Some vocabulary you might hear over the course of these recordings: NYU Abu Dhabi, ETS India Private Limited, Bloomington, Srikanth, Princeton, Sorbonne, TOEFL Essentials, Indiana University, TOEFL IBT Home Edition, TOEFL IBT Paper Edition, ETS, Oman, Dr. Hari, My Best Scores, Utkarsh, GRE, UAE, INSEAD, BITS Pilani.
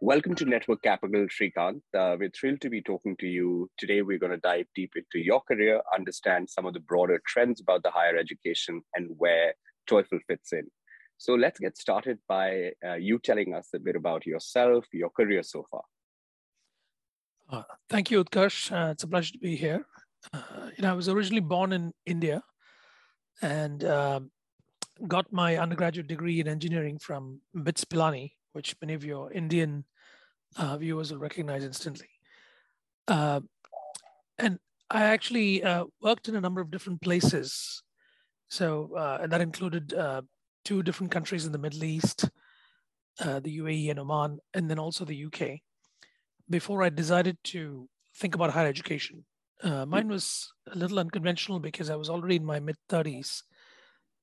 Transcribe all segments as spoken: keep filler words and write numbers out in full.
Welcome to Network Capital, Srikanth. Uh, we're thrilled to be talking to you. Today, we're going to dive deep into your career, understand some of the broader trends about the higher education and where TOEFL fits in. So let's get started by uh, you telling us a bit about yourself, your career so far. Uh, thank you, Utkarsh. Uh, it's a pleasure to be here. Uh, you know, I was originally born in India and uh, got my undergraduate degree in engineering from BITS Pilani, which many of your Indian Uh, viewers will recognize instantly. Uh, and I actually uh, worked in a number of different places. So uh, and that included uh, two different countries in the Middle East, uh, the U A E and Oman, and then also the U K, before I decided to think about higher education. Uh, mine was a little unconventional because I was already in my mid thirties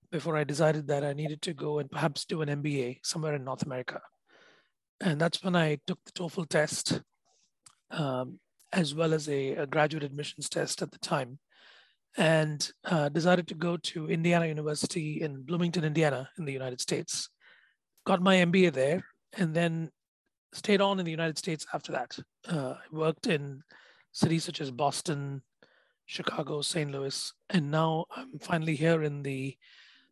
before I decided that I needed to go and perhaps do an M B A somewhere in North America. And that's when I took the TOEFL test, um, as well as a, a graduate admissions test at the time, and uh, decided to go to Indiana University in Bloomington, Indiana, in the United States. Got my M B A there, and then stayed on in the United States after that. Uh, worked in cities such as Boston, Chicago, Saint Louis, and now I'm finally here in the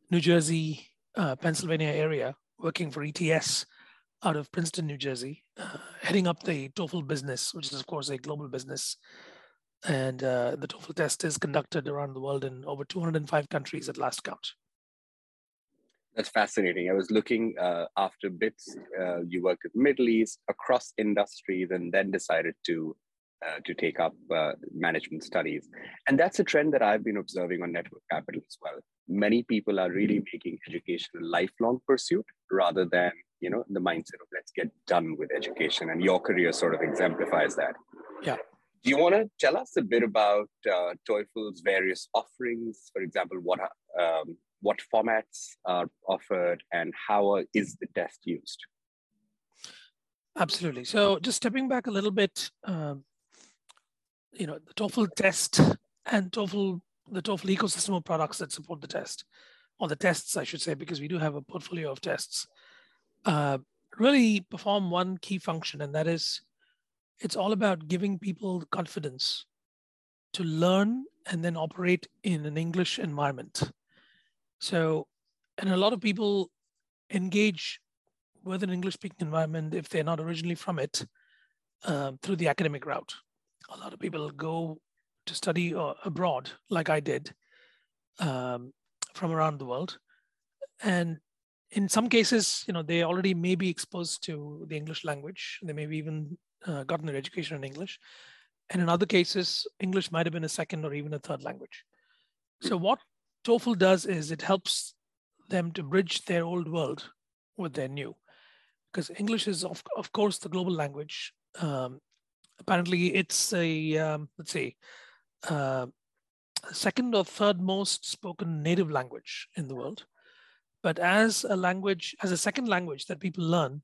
New Jersey, uh, Pennsylvania area, working for E T S out of Princeton, New Jersey, uh, heading up the TOEFL business, which is of course a global business. And uh, the TOEFL test is conducted around the world in over two hundred five countries at last count. That's fascinating. I was looking uh, after BITS, uh, you worked at Middle East, across industries, and then decided to, uh, to take up uh, management studies. And that's a trend that I've been observing on Network Capital as well. Many people are really making education a lifelong pursuit rather than, you know, the mindset of let's get done with education, and your career sort of exemplifies that. Yeah. Do you want to tell us a bit about uh, TOEFL's various offerings? For example, what um, what formats are offered and how is the test used? Absolutely. So just stepping back a little bit, um, you know, the TOEFL test and TOEFL, the TOEFL ecosystem of products that support the test, or the tests, I should say, because we do have a portfolio of tests. Uh, really perform one key function, and that is it's all about giving people confidence to learn and then operate in an English environment. So, and a lot of people engage with an English-speaking environment if they're not originally from it uh, through the academic route. A lot of people go to study uh, abroad, like I did, um, from around the world. And in some cases, you know, they already may be exposed to the English language. They may have even uh, gotten their education in English. And in other cases, English might have been a second or even a third language. So what TOEFL does is it helps them to bridge their old world with their new. Because English is, of, of course, the global language. Um, apparently, it's a, um, let's see, uh, second or third most spoken native language in the world. But as a language, as a second language that people learn,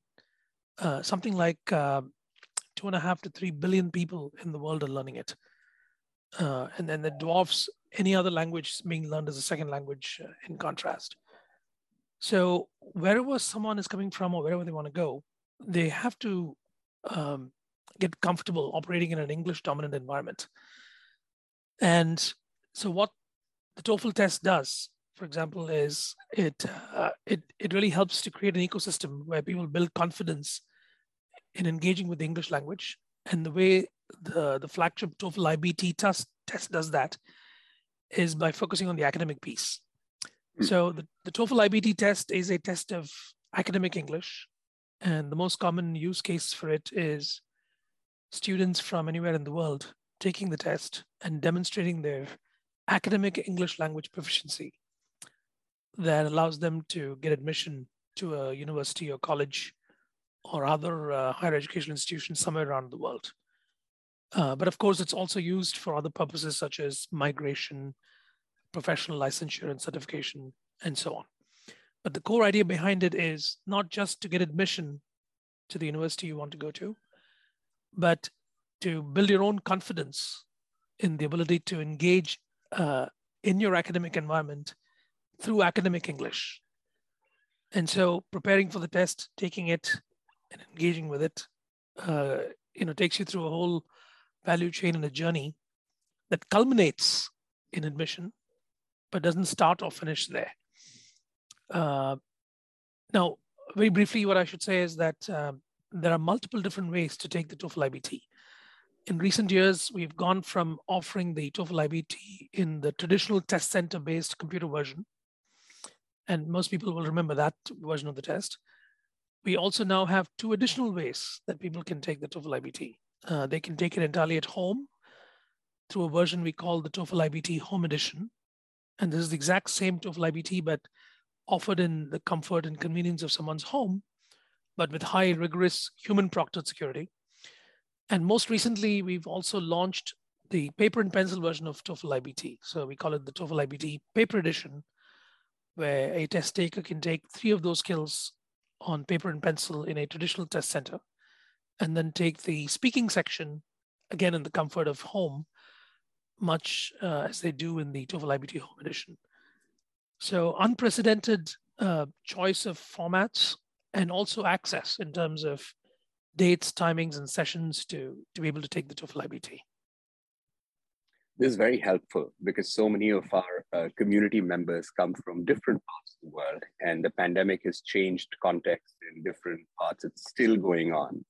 uh, something like uh, two and a half to three billion people in the world are learning it. Uh, and then that dwarfs any other language being learned as a second language uh, in contrast. So wherever someone is coming from or wherever they want to go, they have to um, get comfortable operating in an English dominant environment. And so what the TOEFL test does, for example, is it, uh, it it really helps to create an ecosystem where people build confidence in engaging with the English language. And the way the, the flagship TOEFL I B T test, test does that is by focusing on the academic piece. So the, the TOEFL I B T test is a test of academic English. And the most common use case for it is students from anywhere in the world taking the test and demonstrating their academic English language proficiency that allows them to get admission to a university or college or other uh, higher educational institutions somewhere around the world. Uh, but of course, it's also used for other purposes such as migration, professional licensure and certification, and so on. But the core idea behind it is not just to get admission to the university you want to go to, but to build your own confidence in the ability to engage uh, in your academic environment through academic English. And so preparing for the test, taking it and engaging with it, uh, you know, takes you through a whole value chain and a journey that culminates in admission, but doesn't start or finish there. Uh, now, very briefly, what I should say is that um, there are multiple different ways to take the TOEFL I B T. In recent years, we've gone from offering the TOEFL I B T in the traditional test center-based computer version, and most people will remember that version of the test. We also now have two additional ways that people can take the TOEFL I B T. Uh, they can take it entirely at home through a version we call the TOEFL I B T Home Edition. And this is the exact same TOEFL I B T, but offered in the comfort and convenience of someone's home, but with high rigorous human-proctored security. And most recently, we've also launched the paper and pencil version of TOEFL I B T. So we call it the TOEFL I B T Paper Edition, where a test taker can take three of those skills on paper and pencil in a traditional test center, and then take the speaking section, again, in the comfort of home, much uh, as they do in the TOEFL I B T Home Edition. So unprecedented uh, choice of formats and also access in terms of dates, timings, and sessions to, to be able to take the TOEFL I B T. This is very helpful because so many of our uh, community members come from different parts of the world, and the pandemic has changed context in different parts. It's still going on.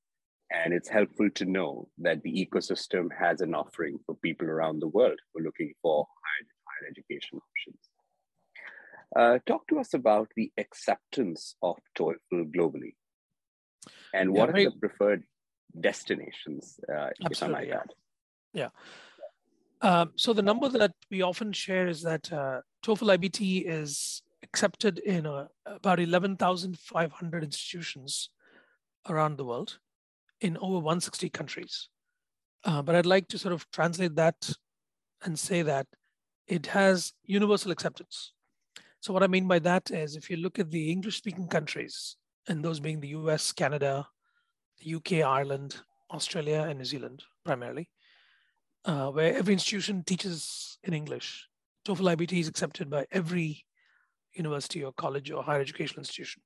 And it's helpful to know that the ecosystem has an offering for people around the world who are looking for higher, higher education options. Uh, talk to us about the acceptance of TOEFL globally, and what yeah, very, are the preferred destinations, uh, if I might add. Yeah. Um, so the number that we often share is that uh, TOEFL I B T is accepted in uh, about eleven thousand five hundred institutions around the world in over one hundred sixty countries. Uh, but I'd like to sort of translate that and say that it has universal acceptance. So what I mean by that is if you look at the English-speaking countries, and those being the U S, Canada, the U K, Ireland, Australia, and New Zealand primarily, uh, where every institution teaches in English, TOEFL I B T is accepted by every university or college or higher educational institution,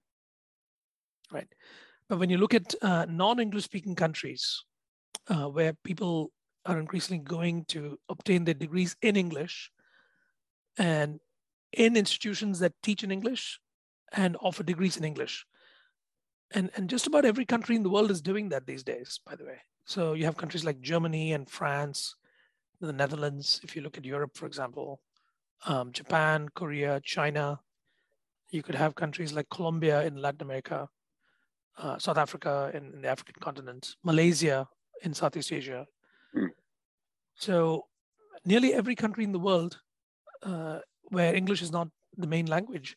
right? But when you look at uh, non-English speaking countries, uh, where people are increasingly going to obtain their degrees in English and in institutions that teach in English and offer degrees in English. And, and just about every country in the world is doing that these days, by the way. So you have countries like Germany and France, the Netherlands, if you look at Europe, for example, um, Japan, Korea, China. You could have countries like Colombia in Latin America, uh, South Africa in, in the African continent, Malaysia in Southeast Asia. Mm. So nearly every country in the world uh, where English is not the main language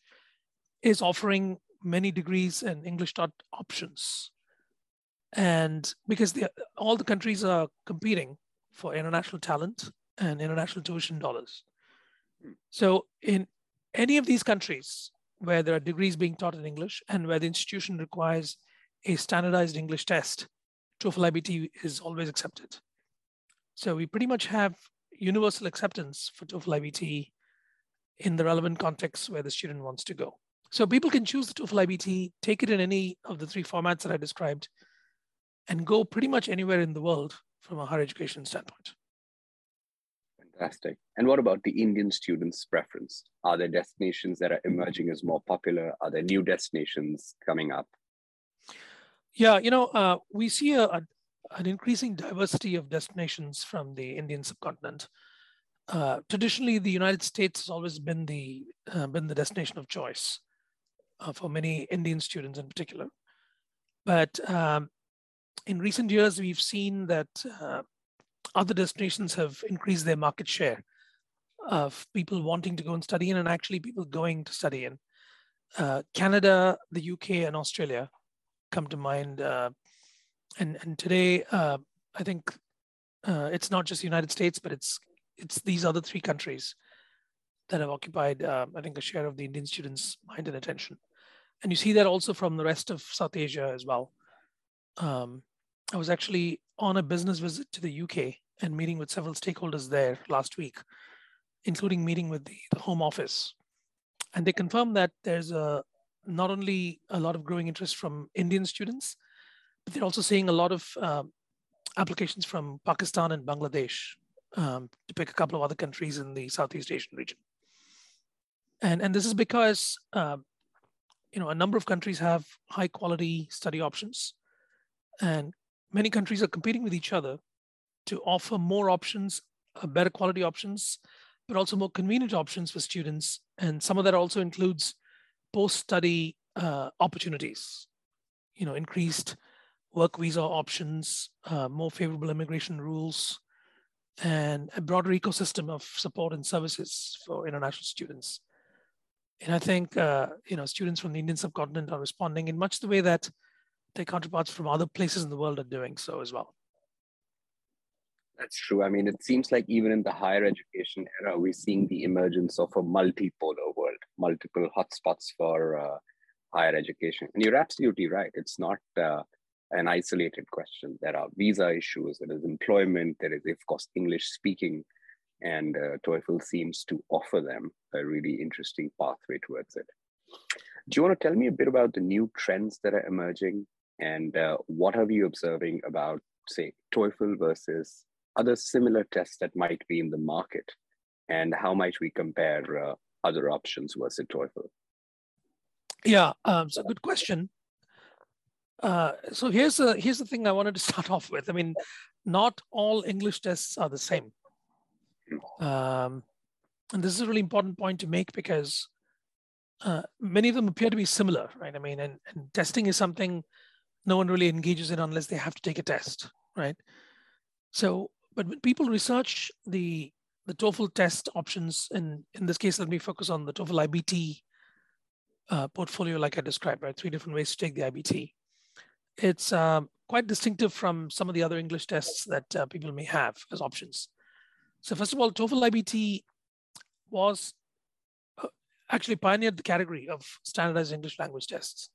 is offering many degrees and English taught options. And because they, all the countries are competing for international talent and international tuition dollars. So in any of these countries where there are degrees being taught in English and where the institution requires a standardized English test, TOEFL I B T is always accepted. So we pretty much have universal acceptance for TOEFL I B T in the relevant context where the student wants to go. So people can choose the TOEFL I B T, take it in any of the three formats that I described, and go pretty much anywhere in the world from a higher education standpoint. Fantastic. And what about the Indian students' preference? Are there destinations that are emerging as more popular? Are there new destinations coming up? Yeah, you know, uh, we see a, a, an increasing diversity of destinations from the Indian subcontinent. Uh, traditionally, the United States has always been the, uh, been the destination of choice Uh, for many Indian students in particular. But um, in recent years, we've seen that uh, other destinations have increased their market share of people wanting to go and study in and actually people going to study in. Uh, Canada, the U K, and Australia come to mind. Uh, and, and today, uh, I think uh, it's not just the United States, but it's, it's these other three countries that have occupied, uh, I think, a share of the Indian students' mind and attention. And you see that also from the rest of South Asia as well. Um, I was actually on a business visit to the U K and meeting with several stakeholders there last week, including meeting with the, the Home Office. And they confirmed that there's a, not only a lot of growing interest from Indian students, but they're also seeing a lot of uh, applications from Pakistan and Bangladesh, um, to pick a couple of other countries in the Southeast Asian region. And, and this is because uh, you know, a number of countries have high quality study options, and many countries are competing with each other to offer more options, uh, better quality options, but also more convenient options for students. And some of that also includes post-study uh, opportunities, you know, increased work visa options, uh, more favorable immigration rules, and a broader ecosystem of support and services for international students. And I think, uh, you know, students from the Indian subcontinent are responding in much the way that their counterparts from other places in the world are doing so as well. That's true. I mean, it seems like even in the higher education era, we're seeing the emergence of a multipolar world, multiple hotspots for uh, higher education. And you're absolutely right. It's not uh, an isolated question. There are visa issues, there is employment, there is, of course, English speaking, and uh, TOEFL seems to offer them a really interesting pathway towards it. Do you want to tell me a bit about the new trends that are emerging, and uh, what are you observing about, say, TOEFL versus other similar tests that might be in the market, and how might we compare uh, other options versus TOEFL? Yeah, um, so good question. Uh, so here's a, here's the thing I wanted to start off with. I mean, not all English tests are the same. Um, and this is a really important point to make, because uh, many of them appear to be similar, right? I mean, and, and testing is something no one really engages in unless they have to take a test, right? So, but when people research the, the TOEFL test options, and in this case, let me focus on the TOEFL I B T uh, portfolio, like I described, right? Three different ways to take the I B T. It's um, quite distinctive from some of the other English tests that uh, people may have as options. So first of all, TOEFL I B T was uh, actually pioneered the category of standardized English language tests.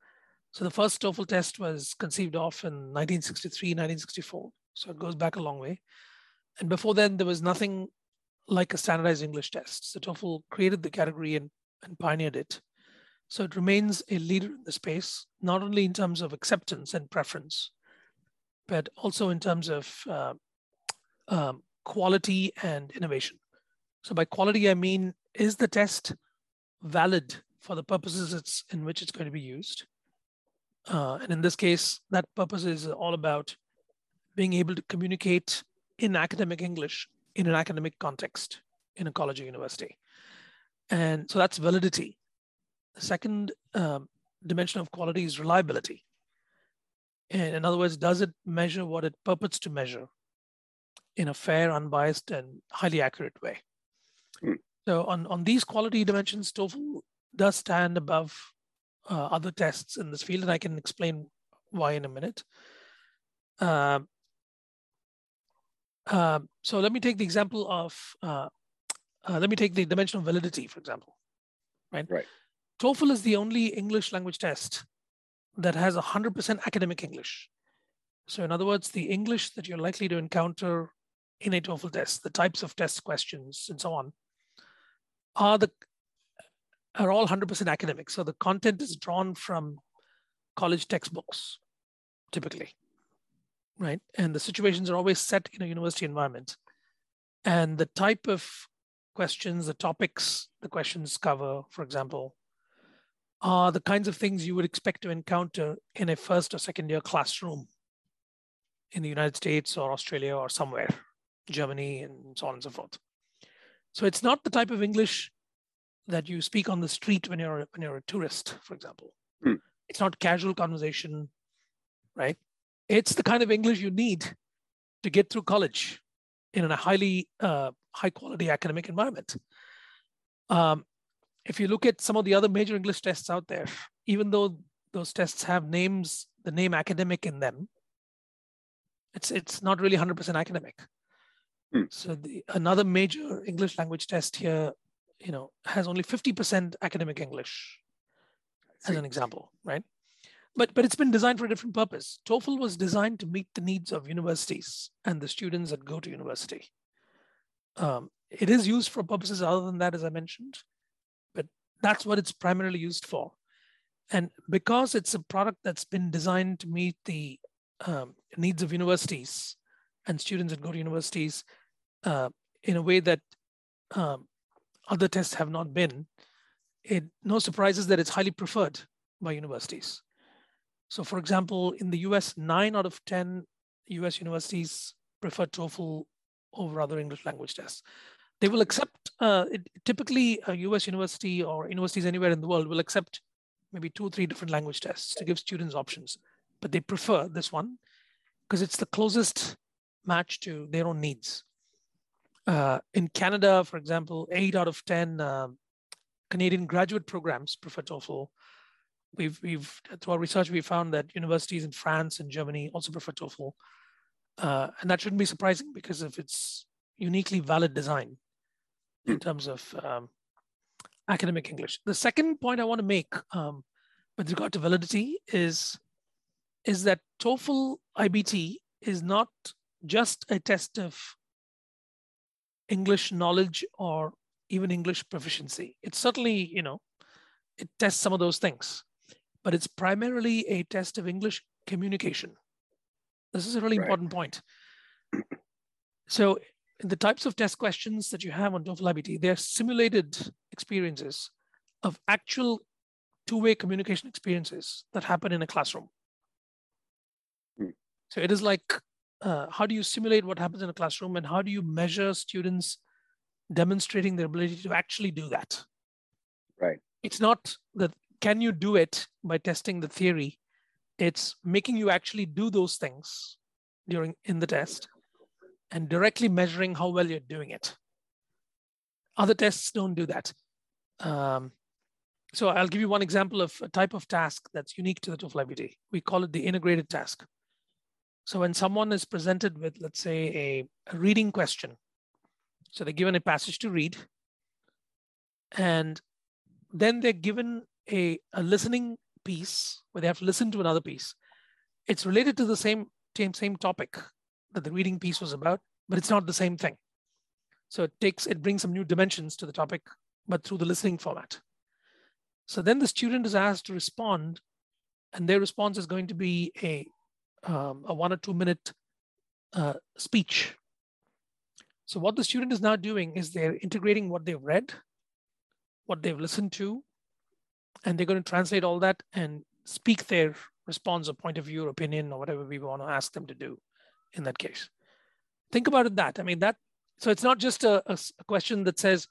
So the first TOEFL test was conceived of in nineteen sixty-three, nineteen sixty-four. So it goes back a long way. And before then, there was nothing like a standardized English test. So TOEFL created the category and, and pioneered it. So it remains a leader in the space, not only in terms of acceptance and preference, but also in terms of uh, um, quality and innovation. So by quality, I mean, is the test valid for the purposes it's, in which it's going to be used? Uh, and in this case, that purpose is all about being able to communicate in academic English in an academic context in a college or university. And so that's validity. The second um, dimension of quality is reliability. And in other words, does it measure what it purports to measure in a fair, unbiased, and highly accurate way? Mm. So on, on these quality dimensions, TOEFL does stand above uh, other tests in this field, and I can explain why in a minute. Uh, uh, so let me take the example of, uh, uh, let me take the dimension of validity, for example, right? Right. TOEFL is the only English language test that has one hundred percent academic English. So in other words, the English that you're likely to encounter in a TOEFL test, the types of test questions and so on, are, the, are all one hundred percent academic. So the content is drawn from college textbooks, typically, right? And the situations are always set in a university environment. And the type of questions, the topics the questions cover, for example, are the kinds of things you would expect to encounter in a first or second year classroom in the United States or Australia or somewhere, Germany and so on and so forth. So it's not the type of English that you speak on the street when you're, when you're a tourist, for example. Hmm. It's not casual conversation, right? It's the kind of English you need to get through college in a highly uh, high quality academic environment. Um, If you look at some of the other major English tests out there, even though those tests have names, the name academic in them, it's it's not really one hundred percent academic. Mm. So the, another major English language test here, you know, has only fifty percent academic English, as an example, right? But, but it's been designed for a different purpose. TOEFL was designed to meet the needs of universities and the students that go to university. Um, it is used for purposes other than that, as I mentioned, but that's what it's primarily used for. And because it's a product that's been designed to meet the um, needs of universities and students that go to universities uh, in a way that um, other tests have not been, it no surprises that it's highly preferred by universities. So for example, in the U S, nine out of ten U S universities prefer TOEFL over other English language tests. They will accept, uh, it, typically a U S university or universities anywhere in the world will accept maybe two or three different language tests to give students options, but they prefer this one because it's the closest match to their own needs. Uh, in Canada, for example, eight out of ten uh, Canadian graduate programs prefer TOEFL. We've, we've, through our research, we found that universities in France and Germany also prefer TOEFL. Uh, and that shouldn't be surprising because of its uniquely valid design in terms of um, academic English. The second point I want to make um, with regard to validity is, is that TOEFL I B T is not just a test of English knowledge or even English proficiency. It's certainly, you know, it tests some of those things, but it's primarily a test of English communication. This is a really right. important point. So the types of test questions that you have on TOEFL I B T, they're simulated experiences of actual two-way communication experiences that happen in a classroom. Hmm. So it is like, uh, how do you simulate what happens in a classroom and how do you measure students demonstrating their ability to actually do that? Right. It's not that, can you do it by testing the theory? It's making you actually do those things during in the test and directly measuring how well you're doing it. Other tests don't do that. Um, so I'll give you one example of a type of task that's unique to the TOEFL I B T. We call it the integrated task. So when someone is presented with, let's say, a, a reading question, so they're given a passage to read, and then they're given a, a listening piece where they have to listen to another piece. It's related to the same, same, same topic that the reading piece was about, but it's not the same thing. So it takes, it brings some new dimensions to the topic, but through the listening format. So then the student is asked to respond, and their response is going to be a, um, a one or two minute uh, speech. So what the student is now doing is they're integrating what they've read, what they've listened to, and they're going to translate all that and speak their response or point of view or opinion or whatever we want to ask them to do in that case. Think about it that, I mean that, so it's not just a, a question that says,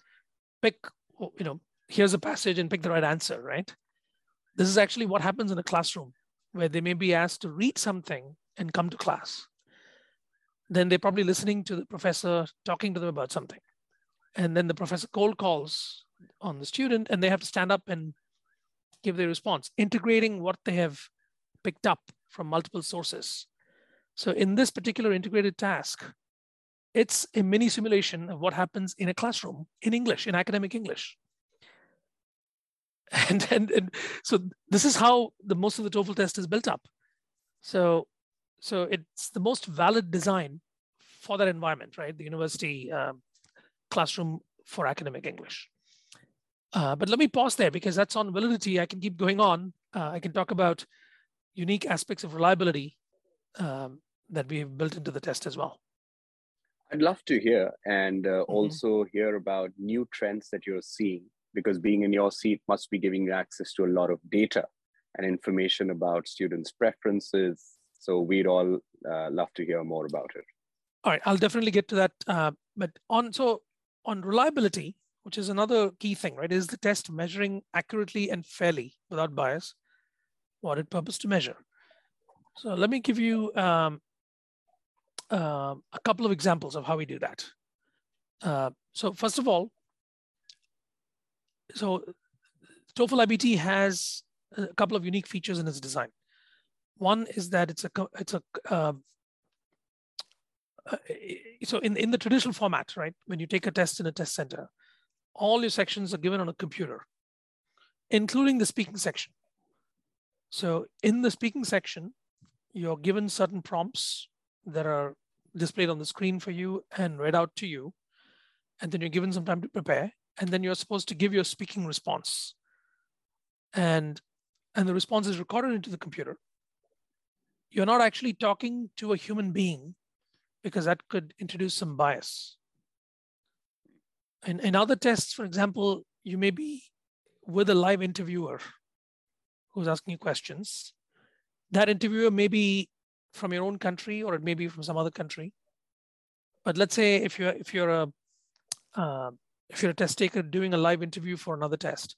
pick, you know, here's a passage and pick the right answer, right? This is actually what happens in a classroom where they may be asked to read something and come to class. Then they're probably listening to the professor talking to them about something. And then the professor cold calls on the student and they have to stand up and give their response, integrating what they have picked up from multiple sources. So in this particular integrated task, it's a mini simulation of what happens in a classroom in English, in academic English. And, and, and so this is how the most of the TOEFL test is built up. So, so it's the most valid design for that environment, right? The university um, classroom for academic English. Uh, but let me pause there because that's on validity. I can keep going on. Uh, I can talk about unique aspects of reliability um, that we've built into the test as well. I'd love to hear and uh, mm-hmm. also hear about new trends that you're seeing, because being in your seat must be giving you access to a lot of data and information about students' preferences. So we'd all uh, love to hear more about it. All right, I'll definitely get to that. Uh, but on so on reliability, which is another key thing, right? Is the test measuring accurately and fairly without bias what it purposed to measure? So let me give you um, uh, a couple of examples of how we do that. Uh, so first of all, so TOEFL I B T has a couple of unique features in its design. One is that it's a it's a uh, so in in the traditional format, right? When you take a test in a test center, all your sections are given on a computer, including the speaking section. So in the speaking section, you're given certain prompts that are displayed on the screen for you and read out to you. And then you're given some time to prepare. And then you're supposed to give your speaking response. And, and the response is recorded into the computer. You're not actually talking to a human being because that could introduce some bias. In, in other tests, for example, you may be with a live interviewer who's asking you questions. That interviewer may be from your own country or it may be from some other country. But let's say if you're, if you're, a, uh, if you're a test taker doing a live interview for another test,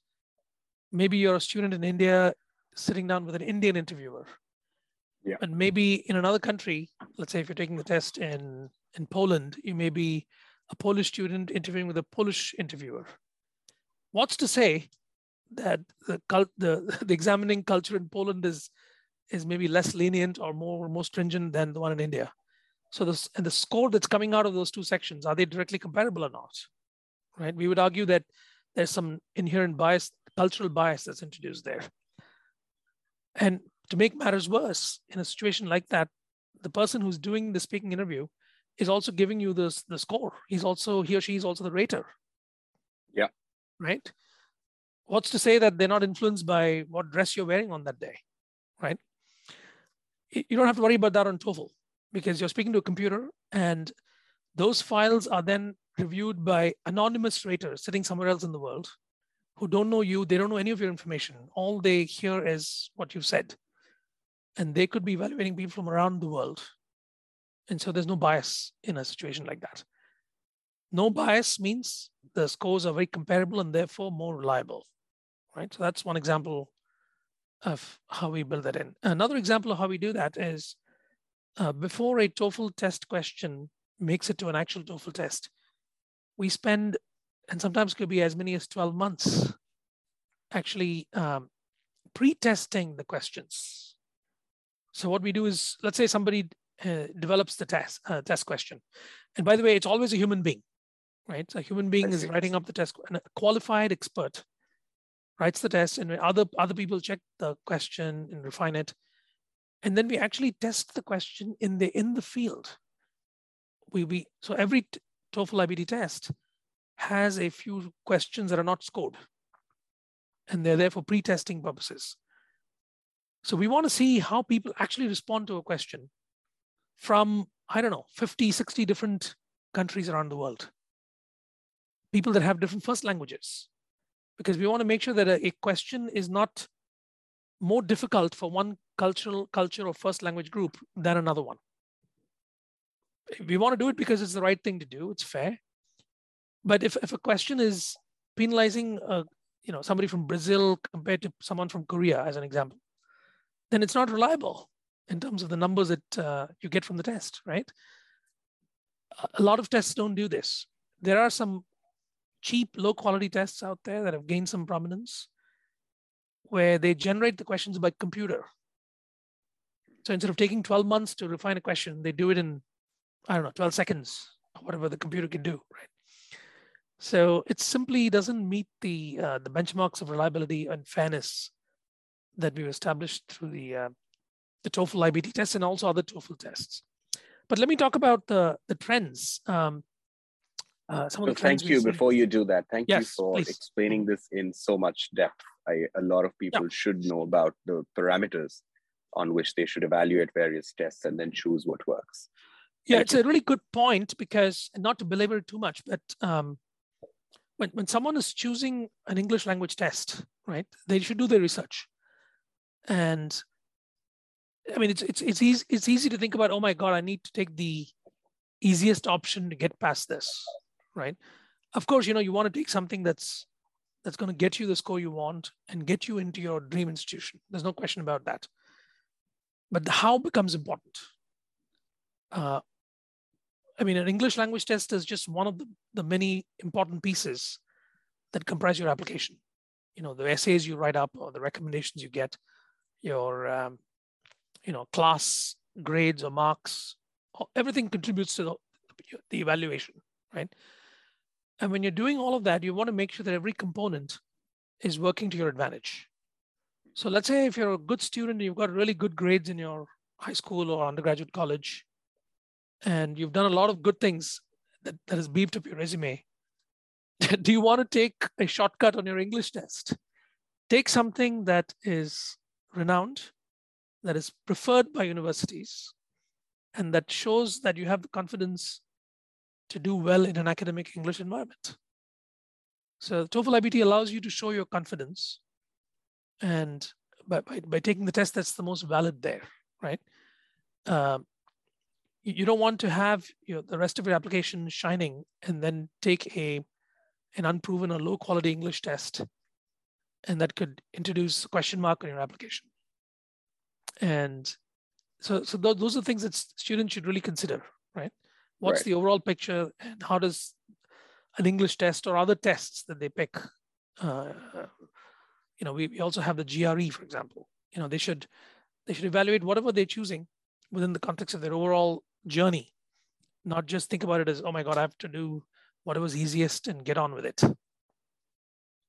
maybe you're a student in India sitting down with an Indian interviewer. Yeah. And maybe in another country, let's say if you're taking the test in, in Poland, you may be a Polish student interviewing with a Polish interviewer. What's to say that the, cult, the, the examining culture in Poland is, is maybe less lenient or more, more stringent than the one in India? So this, and the score that's coming out of those two sections, are they directly comparable or not? Right? We would argue that there's some inherent bias, cultural bias that's introduced there. And to make matters worse, in a situation like that, the person who's doing the speaking interview is also giving you this, the score. He's also, he or she is also the rater. Yeah. Right? What's to say that they're not influenced by what dress you're wearing on that day, right? You don't have to worry about that on TOEFL because you're speaking to a computer and those files are then reviewed by anonymous raters sitting somewhere else in the world who don't know you, they don't know any of your information. All they hear is what you've said. And they could be evaluating people from around the world. And so there's no bias in a situation like that. No bias means the scores are very comparable and therefore more reliable, right? So that's one example of how we build that in. Another example of how we do that is uh, before a TOEFL test question makes it to an actual TOEFL test, we spend, and sometimes could be as many as twelve months, actually um, pre-testing the questions. So what we do is, let's say somebody Uh, develops the test uh, test question. And by the way, it's always a human being, right? So a human being That's is serious. writing up the test, and a qualified expert writes the test and other, other people check the question and refine it. And then we actually test the question in the, in the field. We, we So every TOEFL I B T test has a few questions that are not scored and they're there for pre-testing purposes. So we want to see how people actually respond to a question from, I don't know, fifty, sixty different countries around the world. People that have different first languages, because we want to make sure that a, a question is not more difficult for one cultural culture or first language group than another one. We want to do it because it's the right thing to do, it's fair. But if, if a question is penalizing uh, you know, somebody from Brazil compared to someone from Korea, as an example, then it's not reliable in terms of the numbers that uh, you get from the test, right? A lot of tests don't do this. There are some cheap, low quality tests out there that have gained some prominence where they generate the questions by computer. So instead of taking twelve months to refine a question, they do it in, I don't know, twelve seconds, or whatever the computer can do, right? So it simply doesn't meet the, uh, the benchmarks of reliability and fairness that we've established through the uh, the TOEFL I B T test and also other TOEFL tests. But let me talk about the, the trends. Um, uh, some of so the trends thank you, before you do that, thank yes, you for please. explaining this in so much depth. I, a lot of people yeah. should know about the parameters on which they should evaluate various tests and then choose what works. Yeah, thank it's you. a really good point because, not to belabor it too much, but um, when, when someone is choosing an English language test, right, they should do their research. And I mean, it's, it's, it's, easy, it's easy to think about, oh my God, I need to take the easiest option to get past this, right? Of course, you know, you want to take something that's, that's going to get you the score you want and get you into your dream institution. There's no question about that. But the how becomes important. Uh, I mean, an English language test is just one of the, the many important pieces that comprise your application. You know, the essays you write up or the recommendations you get, your... Um, you know, class, grades or marks, everything contributes to the, the evaluation, right? And when you're doing all of that, you want to make sure that every component is working to your advantage. So let's say if you're a good student, you've got really good grades in your high school or undergraduate college, and you've done a lot of good things that, that has beefed up your resume. Do you want to take a shortcut on your English test? Take something that is renowned, that is preferred by universities, and that shows that you have the confidence to do well in an academic English environment. So TOEFL I B T allows you to show your confidence, and by, by, by taking the test that's the most valid there, right? Um, you don't want to have you know, the rest of your application shining and then take a an unproven or low quality English test, and that could introduce a question mark on your application. And so, so th those are things that students should really consider, right? What's right. the overall picture, and how does an English test or other tests that they pick, uh, you know, we, we also have the G R E, for example. You know, they should they should evaluate whatever they're choosing within the context of their overall journey, not just think about it as, oh my God, I have to do whatever's easiest and get on with it.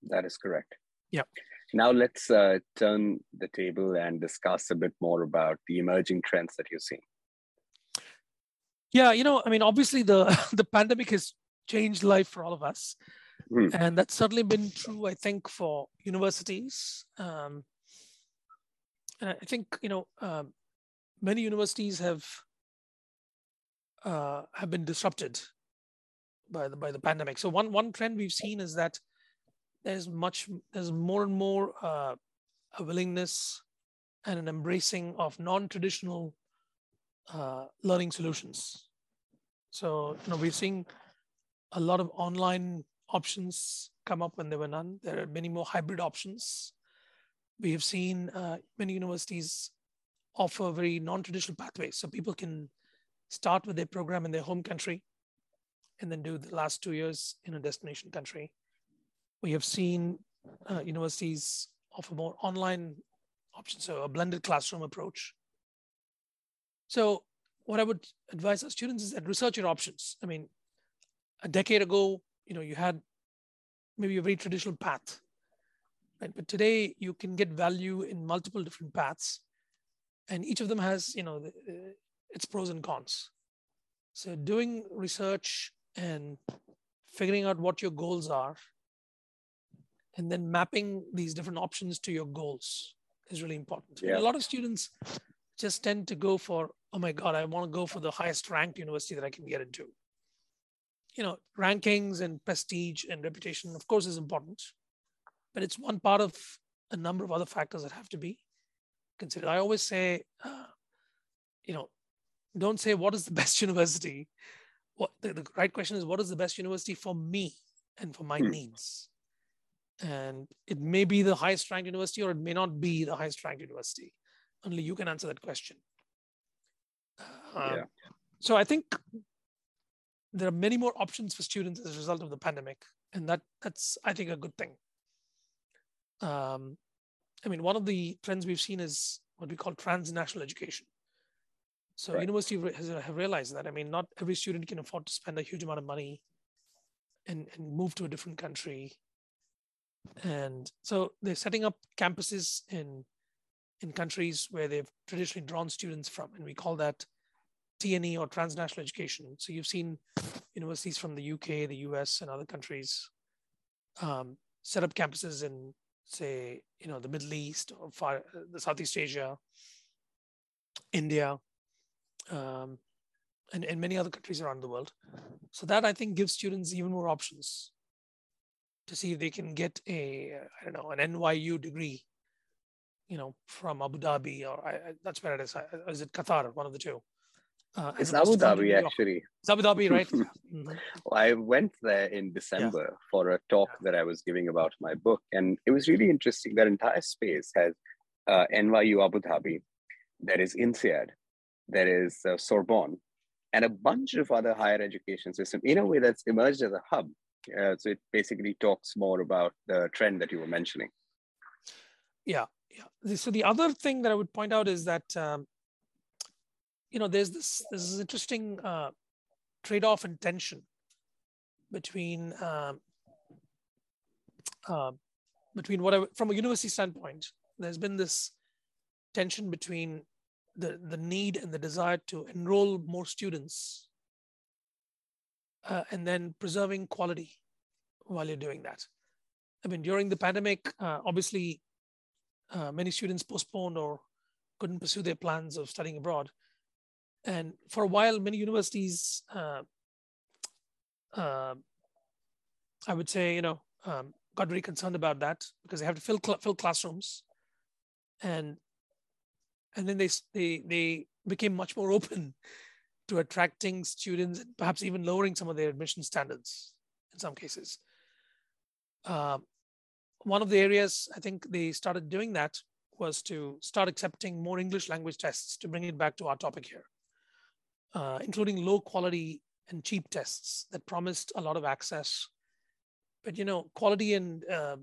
That is correct. Yeah. Now let's uh, turn the table and discuss a bit more about the emerging trends that you're seeing. Yeah, you know, I mean, obviously the, the pandemic has changed life for all of us. Hmm. And that's certainly been true, I think, for universities. Um, and I think, you know, um, many universities have uh, have been disrupted by the by the pandemic. So one one trend we've seen is that there's much there's more and more uh, a willingness and an embracing of non-traditional uh, learning solutions. So you know we're seeing a lot of online options come up when there were none. There are many more hybrid options. We have seen uh, many universities offer very non-traditional pathways, so people can start with their program in their home country and then do the last two years in a destination country. We have seen uh, universities offer more online options, so a blended classroom approach. So what I would advise our students is that research your options. I mean, a decade ago, you know, you had maybe a very traditional path, right? But today you can get value in multiple different paths, and each of them has, you know, the, uh, its pros and cons. So doing research and figuring out what your goals are, and then mapping these different options to your goals is really important. Yeah. A lot of students just tend to go for, oh my God, I want to go for the highest ranked university that I can get into. You know, rankings and prestige and reputation, of course, is important, but it's one part of a number of other factors that have to be considered. I always say, uh, you know, don't say what is the best university. What the, the right question is, what is the best university for me and for my mm. needs? And it may be the highest ranked university, or it may not be the highest ranked university. Only you can answer that question. Um, yeah. So I think there are many more options for students as a result of the pandemic, and that that's I think a good thing. Um, I mean, one of the trends we've seen is what we call transnational education. So right. universities has, have realized that, I mean, not every student can afford to spend a huge amount of money and, and move to a different country. And so they're setting up campuses in, in countries where they've traditionally drawn students from, and we call that T N E, or transnational education. So you've seen universities from the U K, the U S, and other countries um, set up campuses in, say, you know, the Middle East, or far, uh, the Southeast Asia, India, um, and, and many other countries around the world. So that, I think, gives students even more options to see if they can get a, I don't know, an N Y U degree, you know, from Abu Dhabi, or I, I, that's where it is. I, is it Qatar? One of the two. Uh, it's Abu Dhabi, actually. It's Abu Dhabi, right? Mm-hmm. Well, I went there in December yeah. for a talk yeah. that I was giving about my book. And it was really interesting. That entire space has uh, N Y U Abu Dhabi, there is INSEAD, there is uh, Sorbonne, and a bunch of other higher education systems, in a way that's emerged as a hub. Uh, so it basically talks more about the trend that you were mentioning. Yeah. yeah. So the other thing that I would point out is that um, you know, there's this, this is interesting uh, trade-off and tension between um, uh, between what I, from a university standpoint, there's been this tension between the, the need and the desire to enroll more students uh, and then preserving quality while you're doing that. I mean, during the pandemic, uh, obviously, uh, many students postponed or couldn't pursue their plans of studying abroad. And for a while, many universities, uh, uh, I would say, you know, um, got very concerned about that because they have to fill cl- fill classrooms, and and then they they they became much more open to attracting students, and perhaps even lowering some of their admission standards in some cases. Uh, one of the areas I think they started doing that was to start accepting more English language tests, to bring it back to our topic here, uh, including low quality and cheap tests that promised a lot of access. But, you know, quality and uh,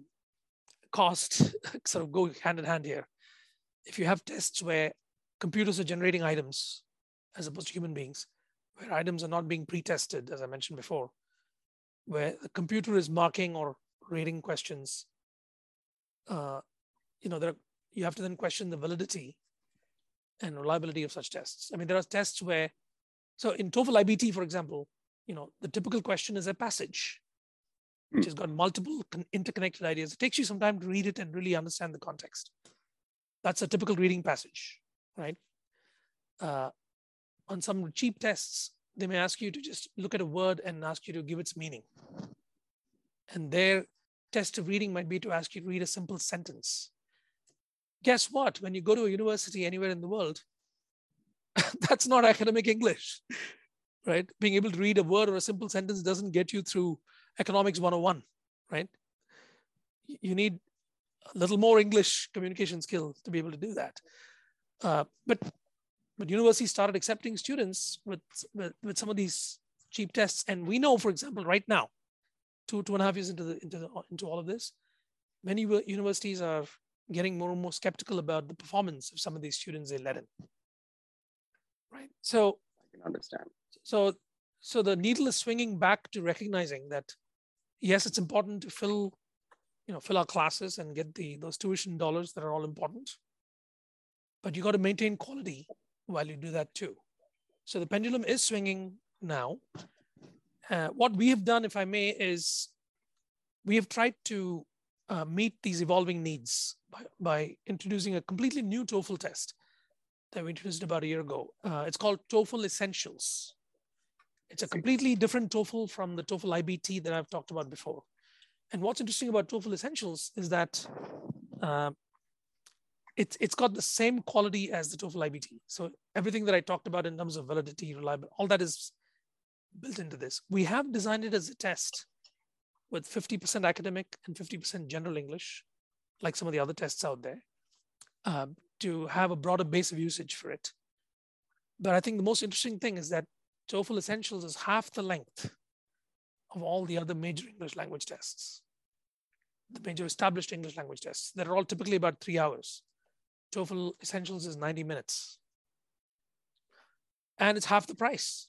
cost sort of go hand in hand here. If you have tests where computers are generating items as opposed to human beings, where items are not being pre-tested, as I mentioned before, where the computer is marking or rating questions, uh, you know, there are, you have to then question the validity and reliability of such tests. I mean, there are tests where, so in TOEFL I B T, for example, you know, the typical question is a passage, which has got multiple interconnected ideas. It takes you some time to read it and really understand the context. That's a typical reading passage, right? Uh, on some cheap tests, they may ask you to just look at a word and ask you to give its meaning. And their test of reading might be to ask you to read a simple sentence. Guess what? When you go to a university anywhere in the world, that's not academic English, right? Being able to read a word or a simple sentence doesn't get you through Economics one oh one, right? You need a little more English communication skills to be able to do that. Uh, but but universities started accepting students with, with, with some of these cheap tests. And we know, for example, right now, two, two and a half years into, the, into, the, into all of this, many universities are getting more and more skeptical about the performance of some of these students they let in, right? So I can understand. So, so the needle is swinging back to recognizing that, yes, it's important to fill, you know, fill our classes and get the those tuition dollars that are all important, but you got to maintain quality while you do that too. So the pendulum is swinging now. Uh, what we have done, if I may, is we have tried to Uh, meet these evolving needs by, by introducing a completely new TOEFL test that we introduced about a year ago. Uh, it's called TOEFL Essentials. It's a completely different TOEFL from the TOEFL I B T that I've talked about before. And what's interesting about TOEFL Essentials is that uh, it, it's got the same quality as the TOEFL I B T. So everything that I talked about in terms of validity, reliability, all that is built into this. We have designed it as a test with fifty percent academic and fifty percent general English, like some of the other tests out there, uh, to have a broader base of usage for it. But I think the most interesting thing is that TOEFL Essentials is half the length of all the other major English language tests, the major established English language tests that are all typically about three hours. TOEFL Essentials is ninety minutes. And it's half the price.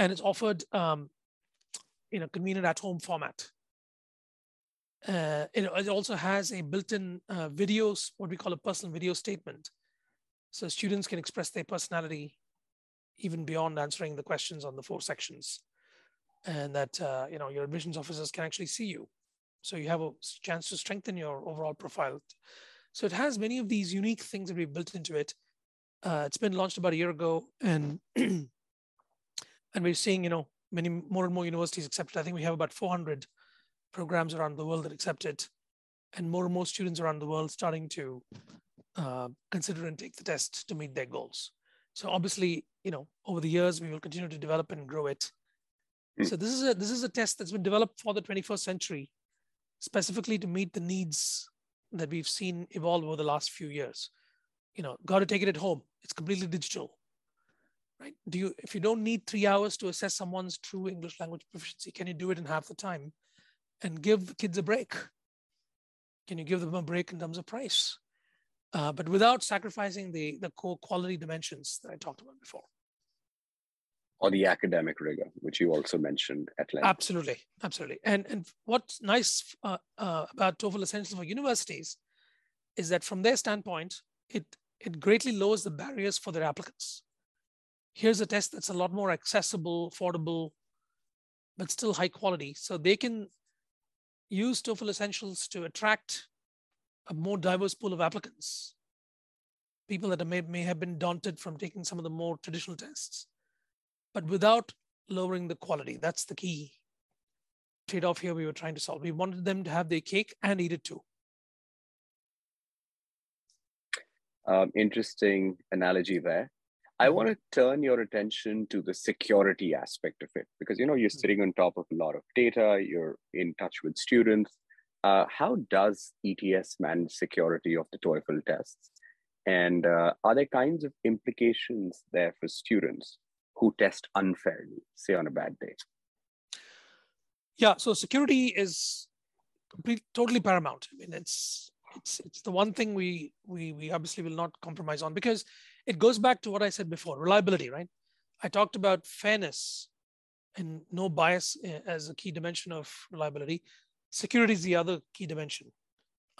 And it's offered um, in a convenient at-home format. Uh, it, it also has a built-in uh, videos, what we call a personal video statement. So students can express their personality even beyond answering the questions on the four sections. And that uh, you know, your admissions officers can actually see you. So you have a chance to strengthen your overall profile. So it has many of these unique things that we've built into it. Uh, it's been launched about a year ago, and and we're seeing, you know, many more and more universities accept it. I think we have about four hundred programs around the world that accept it, and more and more students around the world starting to uh, consider and take the test to meet their goals. So obviously, you know, over the years we will continue to develop and grow it. So this is a this is a test that's been developed for the twenty-first century, specifically to meet the needs that we've seen evolve over the last few years. You know, got to take it at home. It's completely digital. Right? Do you, if you don't need three hours to assess someone's true English language proficiency, can you do it in half the time and give the kids a break? Can you give them a break in terms of price? Uh, but without sacrificing the, the core quality dimensions that I talked about before. or the academic rigor, which you also mentioned at length. Absolutely, absolutely. And and what's nice uh, uh, about TOEFL Essentials for universities is that from their standpoint, it it greatly lowers the barriers for their applicants. Here's a test that's a lot more accessible, affordable, but still high quality. So they can use TOEFL Essentials to attract a more diverse pool of applicants, people that may, may have been daunted from taking some of the more traditional tests, but without lowering the quality. That's the key trade-off here we were trying to solve. We wanted them to have their cake and eat it too. Um, interesting analogy there. I want to turn your attention to the security aspect of it, because, you know, you're sitting on top of a lot of data, you're in touch with students. Uh, how does E T S manage security of the TOEFL tests? And uh, are there kinds of implications there for students who test unfairly, say on a bad day? Yeah, so security is completely, totally paramount. I mean, it's it's it's the one thing we we we obviously will not compromise on, because it goes back to what I said before, reliability, right? I talked about fairness and no bias as a key dimension of reliability. Security is the other key dimension.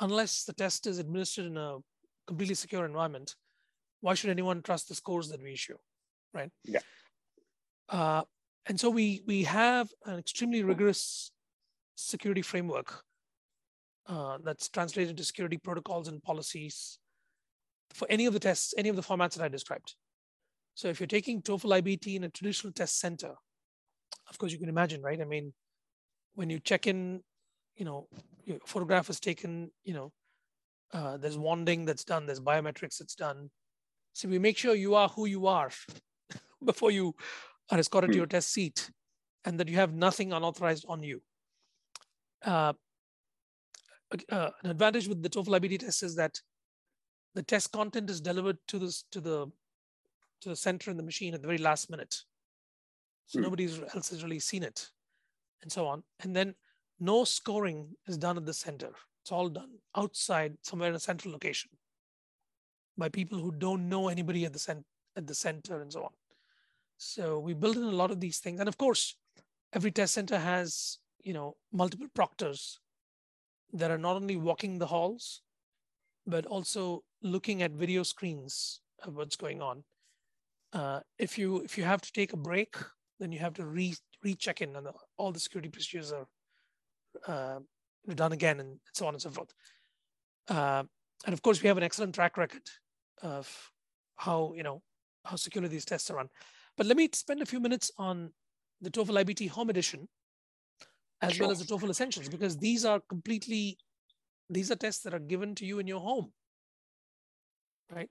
Unless the test is administered in a completely secure environment, why should anyone trust the scores that we issue, right? Yeah. Uh, and so we we have an extremely rigorous security framework uh, that's translated to security protocols and policies for any of the tests, any of the formats that I described. So if you're taking TOEFL I B T in a traditional test center, of course you can imagine, right? I mean, when you check in, you know, your photograph is taken, you know, uh, there's wanding that's done, there's biometrics that's done. So we make sure you are who you are before you are escorted mm. to your test seat, and that you have nothing unauthorized on you. Uh, uh, an advantage with the TOEFL I B T test is that the test content is delivered to the, to the, to the center in the machine at the very last minute. So mm. nobody else has really seen it, and so on. And then no scoring is done at the center. It's all done outside, somewhere in a central location, by people who don't know anybody at the, cent at the center and so on. So we build in a lot of these things. And of course, every test center has, you know, multiple proctors that are not only walking the halls, but also looking at video screens of what's going on. Uh, if you if you have to take a break, then you have to re recheck in, and the, all the security procedures are uh, done again, and so on and so forth. Uh, and of course, we have an excellent track record of how you know how secure these tests are run. But let me spend a few minutes on the TOEFL I B T Home Edition, as sure. well as the TOEFL Essentials, because these are completely. These are tests that are given to you in your home, right?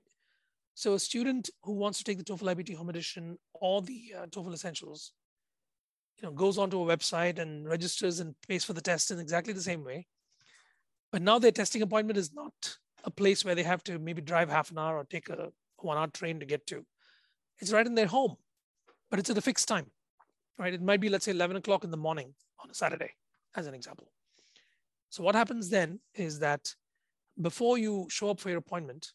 So a student who wants to take the TOEFL I B T Home Edition or the uh, TOEFL Essentials, you know, goes onto a website and registers and pays for the test in exactly the same way. But now their testing appointment is not a place where they have to maybe drive half an hour or take a one-hour train to get to. It's right in their home, but it's at a fixed time, right? It might be, let's say, eleven o'clock in the morning on a Saturday, as an example. So what happens then is that before you show up for your appointment,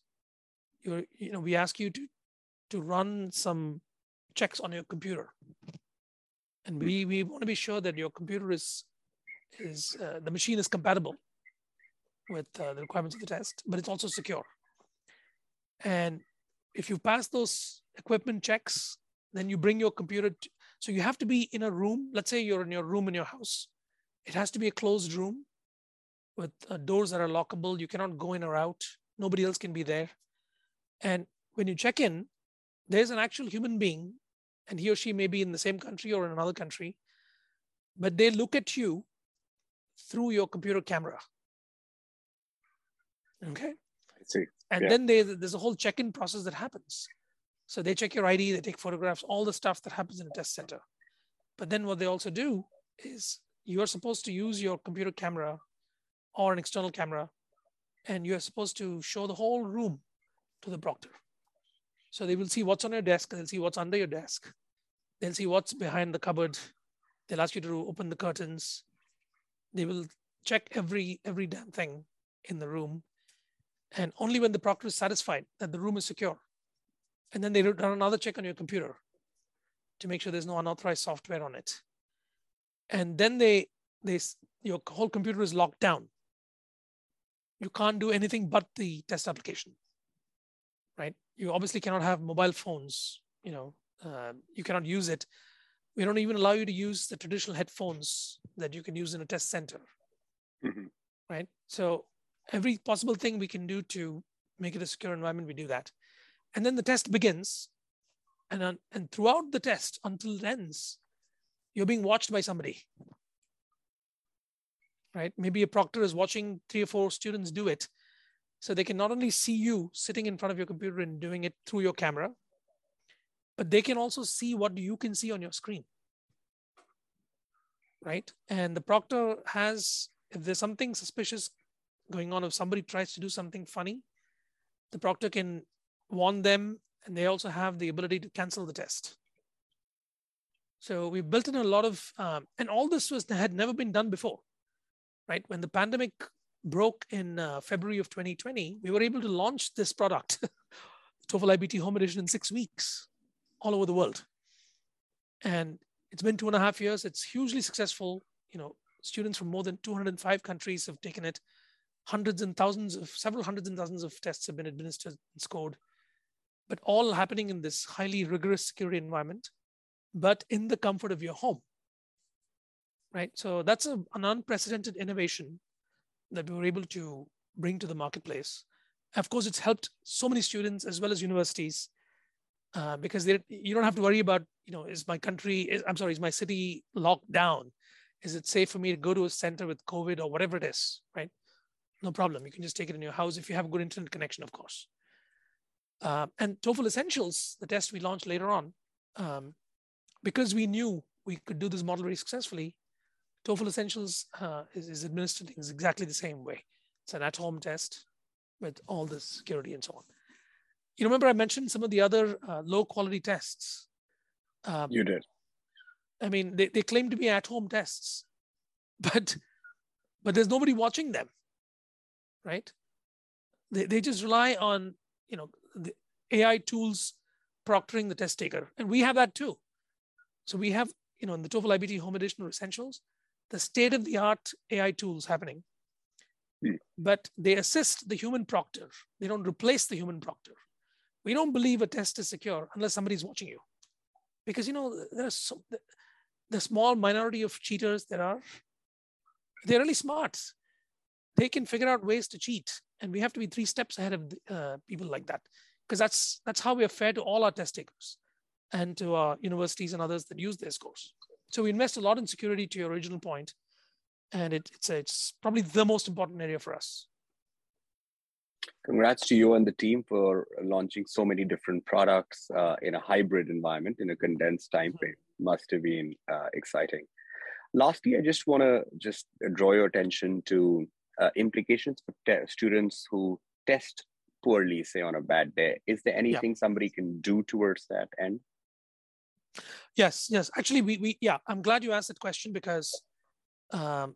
you you know we ask you to to run some checks on your computer, and we we want to be sure that your computer is is uh, the machine is compatible with uh, the requirements of the test, but it's also secure. And if you pass those equipment checks, then you bring your computer. To, so you have to be in a room. Let's say you're in your room in your house. It has to be a closed room, with uh, doors that are lockable. You cannot go in or out. Nobody else can be there. And when you check in, there's an actual human being, and he or she may be in the same country or in another country, but they look at you through your computer camera. Okay? I see. And yeah. then they, there's a whole check-in process that happens. So they check your I D, they take photographs, all the stuff that happens in a test center. But then what they also do is you are supposed to use your computer camera or an external camera, and you're supposed to show the whole room to the proctor. So they will see what's on your desk, they'll see what's under your desk, they'll see what's behind the cupboard, they'll ask you to open the curtains, they will check every, every damn thing in the room, and only when the proctor is satisfied that the room is secure, and then they run another check on your computer to make sure there's no unauthorized software on it. And then they, they, your whole computer is locked down. You can't do anything but the test application, right? You obviously cannot have mobile phones, you know, uh, you cannot use it. We don't even allow you to use the traditional headphones that you can use in a test center, mm-hmm. right? So every possible thing we can do to make it a secure environment, we do that. And then the test begins. And, and throughout the test, until it ends, you're being watched by somebody, right? Maybe a proctor is watching three or four students do it. So they can not only see you sitting in front of your computer and doing it through your camera, but they can also see what you can see on your screen, right? And the proctor has, if there's something suspicious going on, if somebody tries to do something funny, the proctor can warn them, and they also have the ability to cancel the test. So we built in a lot of, um, and all this was had never been done before, right? When the pandemic broke in uh, February of twenty twenty, we were able to launch this product, TOEFL I B T Home Edition, in six weeks, all over the world. And it's been two and a half years. It's hugely successful. You know, students from more than two hundred five countries have taken it. Hundreds and thousands of, several hundreds and thousands of tests have been administered and scored. But all happening in this highly rigorous security environment, but in the comfort of your home, right? So that's a, an unprecedented innovation that we were able to bring to the marketplace. Of course, it's helped so many students as well as universities uh, because they, you don't have to worry about, you know, is my country, is, I'm sorry, is my city locked down? Is it safe for me to go to a center with COVID or whatever it is, right? No problem. You can just take it in your house if you have a good internet connection, of course. Uh, and TOEFL Essentials, the test we launched later on, um, because we knew we could do this model very successfully, TOEFL Essentials uh, is, is administered in exactly the same way. It's an at-home test with all the security and so on. You remember I mentioned some of the other uh, low-quality tests. Um, you did. I mean, they, they claim to be at-home tests, but, but there's nobody watching them, right? They, they just rely on, you know, the A I tools proctoring the test taker. And we have that too. So we have, you know, in the TOEFL I B T Home Edition or Essentials, the state-of-the-art A I tools happening, mm. but they assist the human proctor. They don't replace the human proctor. We don't believe a test is secure unless somebody's watching you. Because, you know, there's so, the, the small minority of cheaters there are, they're really smart. They can figure out ways to cheat. And we have to be three steps ahead of uh, people like that, because that's that's how we are fair to all our test takers and to our universities and others that use their scores. So we invest a lot in security, to your original point, and it, it's, it's probably the most important area for us. Congrats to you and the team for launching so many different products uh, in a hybrid environment, in a condensed time frame. Mm-hmm. Must have been uh, exciting. Lastly, I just want to just draw your attention to Uh, implications for students who test poorly, say on a bad day. Is there anything yeah. somebody can do towards that end? Yes, yes. Actually, we, we yeah, I'm glad you asked that question, because um,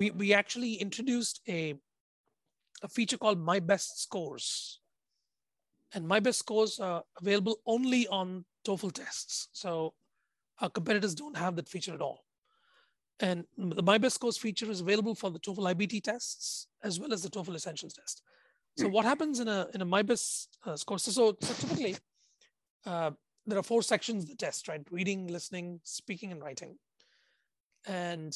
we, we actually introduced a, a feature called My Best Scores. And My Best Scores are available only on TOEFL tests. So our competitors don't have that feature at all. And the My Best Scores feature is available for the TOEFL I B T tests as well as the TOEFL Essentials test. So what happens in a, in a My Best uh, Scores? So, so, so typically, uh, there are four sections of the test, right? Reading, listening, speaking, and writing. And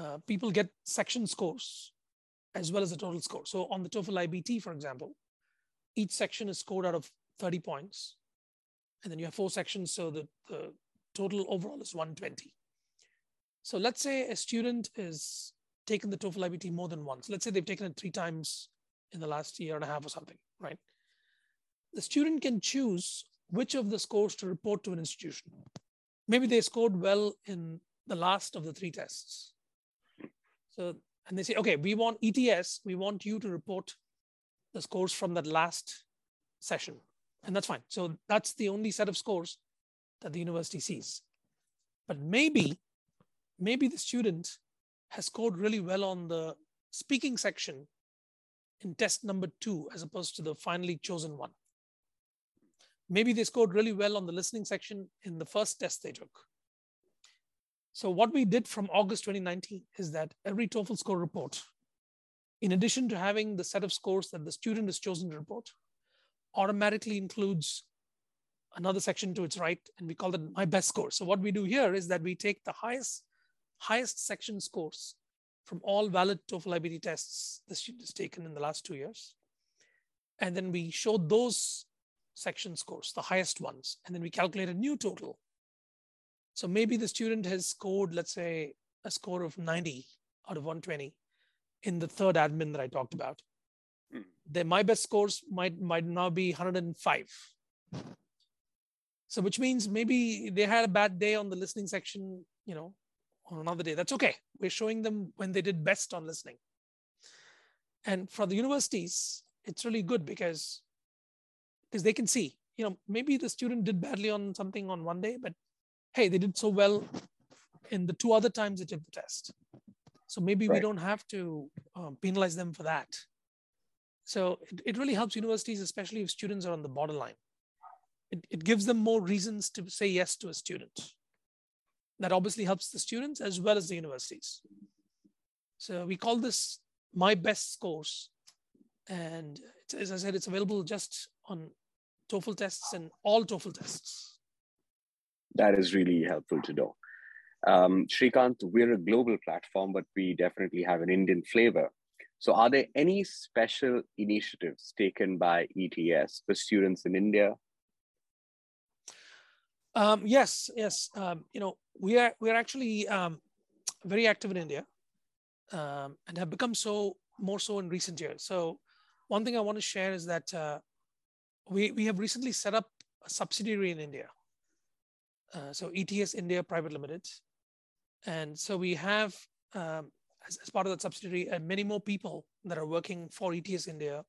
uh, people get section scores as well as the total score. So on the TOEFL I B T, for example, each section is scored out of thirty points. And then you have four sections, so the, the total overall is one hundred twenty. So let's say a student is taken the TOEFL I B T more than once. Let's say they've taken it three times in the last year and a half or something, right? The student can choose which of the scores to report to an institution. Maybe they scored well in the last of the three tests. So, and they say, okay, we want E T S, we want you to report the scores from that last session. And that's fine. So that's the only set of scores that the university sees. But maybe, Maybe the student has scored really well on the speaking section in test number two, as opposed to the finally chosen one. Maybe they scored really well on the listening section in the first test they took. So what we did from August twenty nineteen is that every TOEFL score report, in addition to having the set of scores that the student has chosen to report, automatically includes another section to its right, and we call that My Best Scores. So what we do here is that we take the highest, highest section scores from all valid TOEFL I B T tests the student has taken in the last two years. And then we show those section scores, the highest ones, and then we calculate a new total. So maybe the student has scored, let's say, a score of ninety out of one twenty in the third admin that I talked about. Mm. Their My Best Scores might, might now be one hundred and five. So which means maybe they had a bad day on the listening section, you know, on another day. That's okay. We're showing them when they did best on listening. And for the universities, it's really good because, because they can see, you know, maybe the student did badly on something on one day, but hey, they did so well in the two other times they took the test. So maybe right. we don't have to um, penalize them for that. So it, it really helps universities, especially if students are on the borderline. It, it gives them more reasons to say yes to a student. That obviously helps the students as well as the universities. So we call this My Best Scores. And it's, as I said, it's available just on TOEFL tests and all TOEFL tests. That is really helpful to know. Um, Srikanth, we're a global platform, but we definitely have an Indian flavor. So are there any special initiatives taken by E T S for students in India? Um, yes, yes. Um, you know, we are, we are actually um, very active in India um, and have become so more so in recent years. So one thing I want to share is that uh, we, we have recently set up a subsidiary in India. Uh, so E T S India Private Limited. And so we have, um, as, as part of that subsidiary, uh, many more people that are working for E T S India.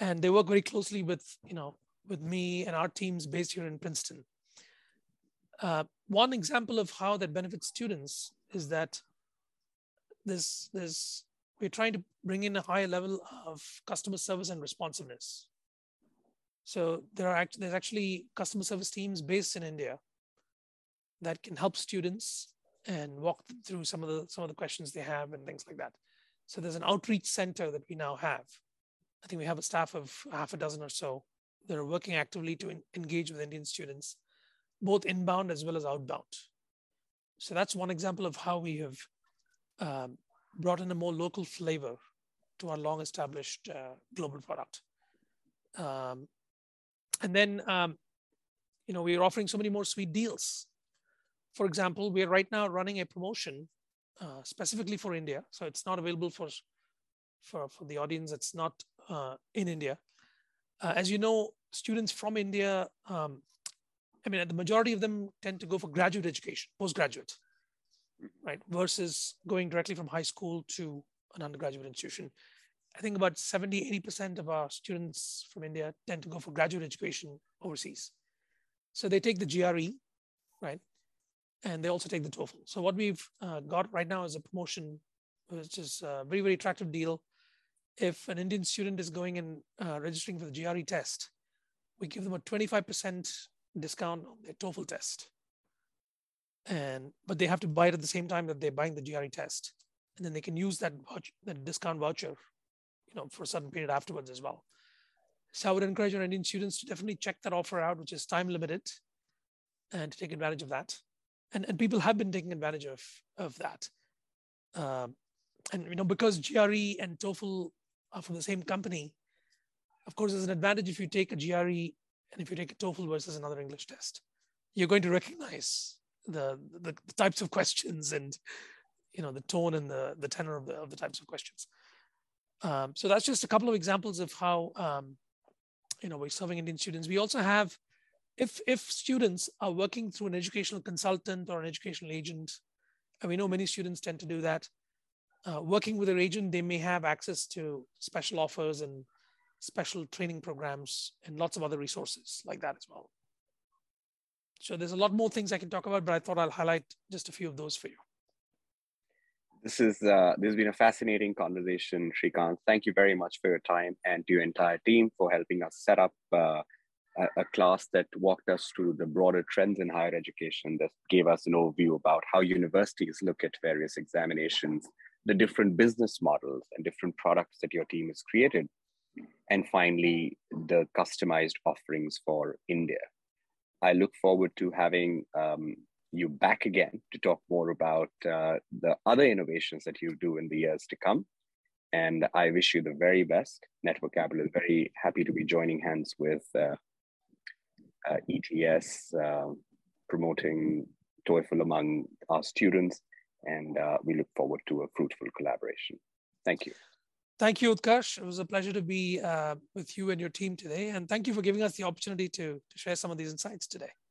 And they work very closely with, you know, with me and our teams based here in Princeton. Uh, one example of how that benefits students is that this, this, we're trying to bring in a higher level of customer service and responsiveness. So there are act- there's actually customer service teams based in India that can help students and walk them through some of the some of the questions they have and things like that. So there's an outreach center that we now have. I think we have a staff of half a dozen or so that are working actively to in- engage with Indian students, both inbound as well as outbound. So that's one example of how we have um, brought in a more local flavor to our long-established uh, global product. Um, and then, um, you know, we are offering so many more sweet deals. For example, we are right now running a promotion uh, specifically for India. So it's not available for, for, for the audience that's not uh, in India. Uh, as you know, students from India, um, I mean, the majority of them tend to go for graduate education, postgraduate, right? Versus going directly from high school to an undergraduate institution. I think about seventy, eighty percent of our students from India tend to go for graduate education overseas. So they take the G R E, right? And they also take the TOEFL. So what we've uh, got right now is a promotion, which is a very, very attractive deal. If an Indian student is going and uh, registering for the G R E test, we give them a twenty-five percent discount on their TOEFL test. And, but they have to buy it at the same time that they're buying the G R E test. And then they can use that, voucher, that discount voucher, you know, for a certain period afterwards as well. So I would encourage our Indian students to definitely check that offer out, which is time limited, and to take advantage of that. And, and people have been taking advantage of, of that. Um, and, you know, because G R E and TOEFL are from the same company, of course, there's an advantage if you take a G R E and if you take a TOEFL versus another English test. You're going to recognize the, the, the types of questions and, you know, the tone and the, the tenor of the, of the types of questions. Um, so that's just a couple of examples of how, um, you know, we're serving Indian students. We also have, if, if students are working through an educational consultant or an educational agent, and we know many students tend to do that, uh, working with their agent, they may have access to special offers and special training programs and lots of other resources like that as well. So there's a lot more things I can talk about, but I thought I'll highlight just a few of those for you. This is uh, this has been a fascinating conversation, Srikanth. Thank you very much for your time and to your entire team for helping us set up uh, a, a class that walked us through the broader trends in higher education, that gave us an overview about how universities look at various examinations, the different business models and different products that your team has created, and finally, the customized offerings for India. I look forward to having um, you back again to talk more about uh, the other innovations that you do in the years to come. And I wish you the very best. Network Capital is very happy to be joining hands with uh, uh, E T S, uh, promoting TOEFL among our students. And uh, we look forward to a fruitful collaboration. Thank you. Thank you, Utkarsh. It was a pleasure to be uh, with you and your team today. And thank you for giving us the opportunity to, to share some of these insights today.